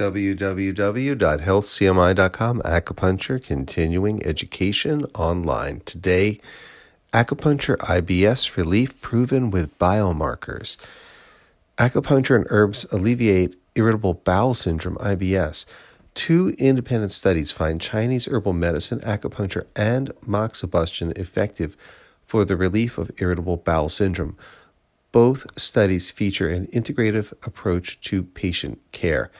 www.healthcmi.com, Acupuncture Continuing Education Online. Today, acupuncture IBS relief proven with biomarkers. Acupuncture and herbs alleviate irritable bowel syndrome, IBS. Two independent studies find Chinese herbal medicine, acupuncture, and moxibustion effective for the relief of irritable bowel syndrome. Both studies feature an integrative approach to patient care.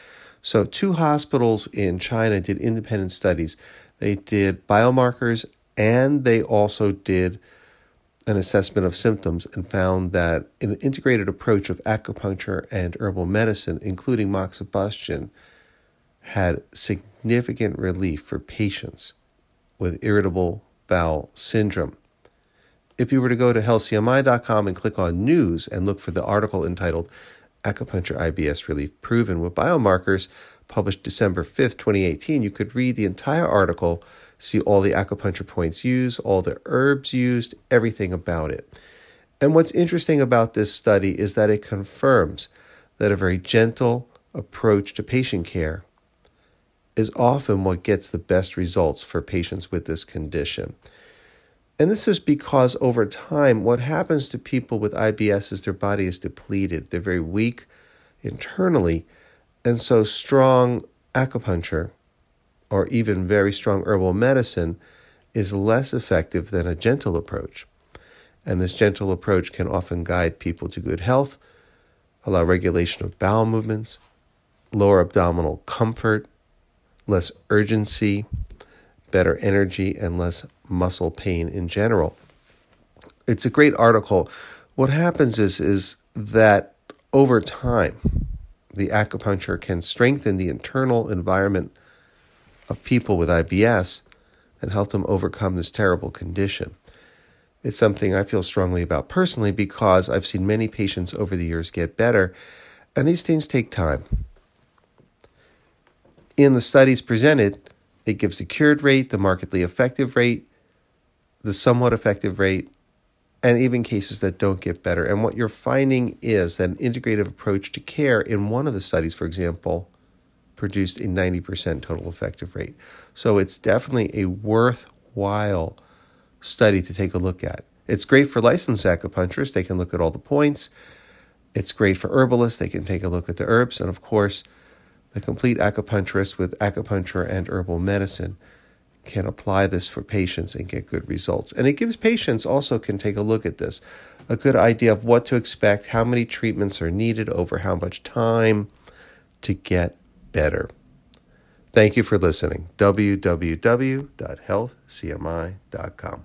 So two hospitals in China did independent studies. They did biomarkers and they also did an assessment of symptoms and found that an integrated approach of acupuncture and herbal medicine, including moxibustion, had significant relief for patients with irritable bowel syndrome. If you were to go to healthcmi.com and click on news and look for the article entitled Acupuncture IBS Relief Proven with Biomarkers, published December 5th, 2018, you could read the entire article, see all the acupuncture points used, all the herbs used, everything about it. And what's interesting about this study is that it confirms that a very gentle approach to patient care is often what gets the best results for patients with this condition. And this is because over time, what happens to people with IBS is their body is depleted. They're very weak internally. And so strong acupuncture or even very strong herbal medicine is less effective than a gentle approach. And this gentle approach can often guide people to good health, allow regulation of bowel movements, lower abdominal comfort, less urgency, better energy, and less muscle pain in general. It's a great article. What happens is that over time, the acupuncture can strengthen the internal environment of people with IBS and help them overcome this terrible condition. It's something I feel strongly about personally because I've seen many patients over the years get better, and these things take time. In the studies presented, it gives the cured rate, the markedly effective rate, the somewhat effective rate, and even cases that don't get better. And what you're finding is that an integrative approach to care in one of the studies, for example, produced a 90% total effective rate. So it's definitely a worthwhile study to take a look at. It's great for licensed acupuncturists. They can look at all the points. It's great for herbalists. They can take a look at the herbs. And of course, the complete acupuncturist with acupuncture and herbal medicine can apply this for patients and get good results. And it gives patients also can take a look at this, a good idea of what to expect, how many treatments are needed over how much time to get better. Thank you for listening. www.healthcmi.com.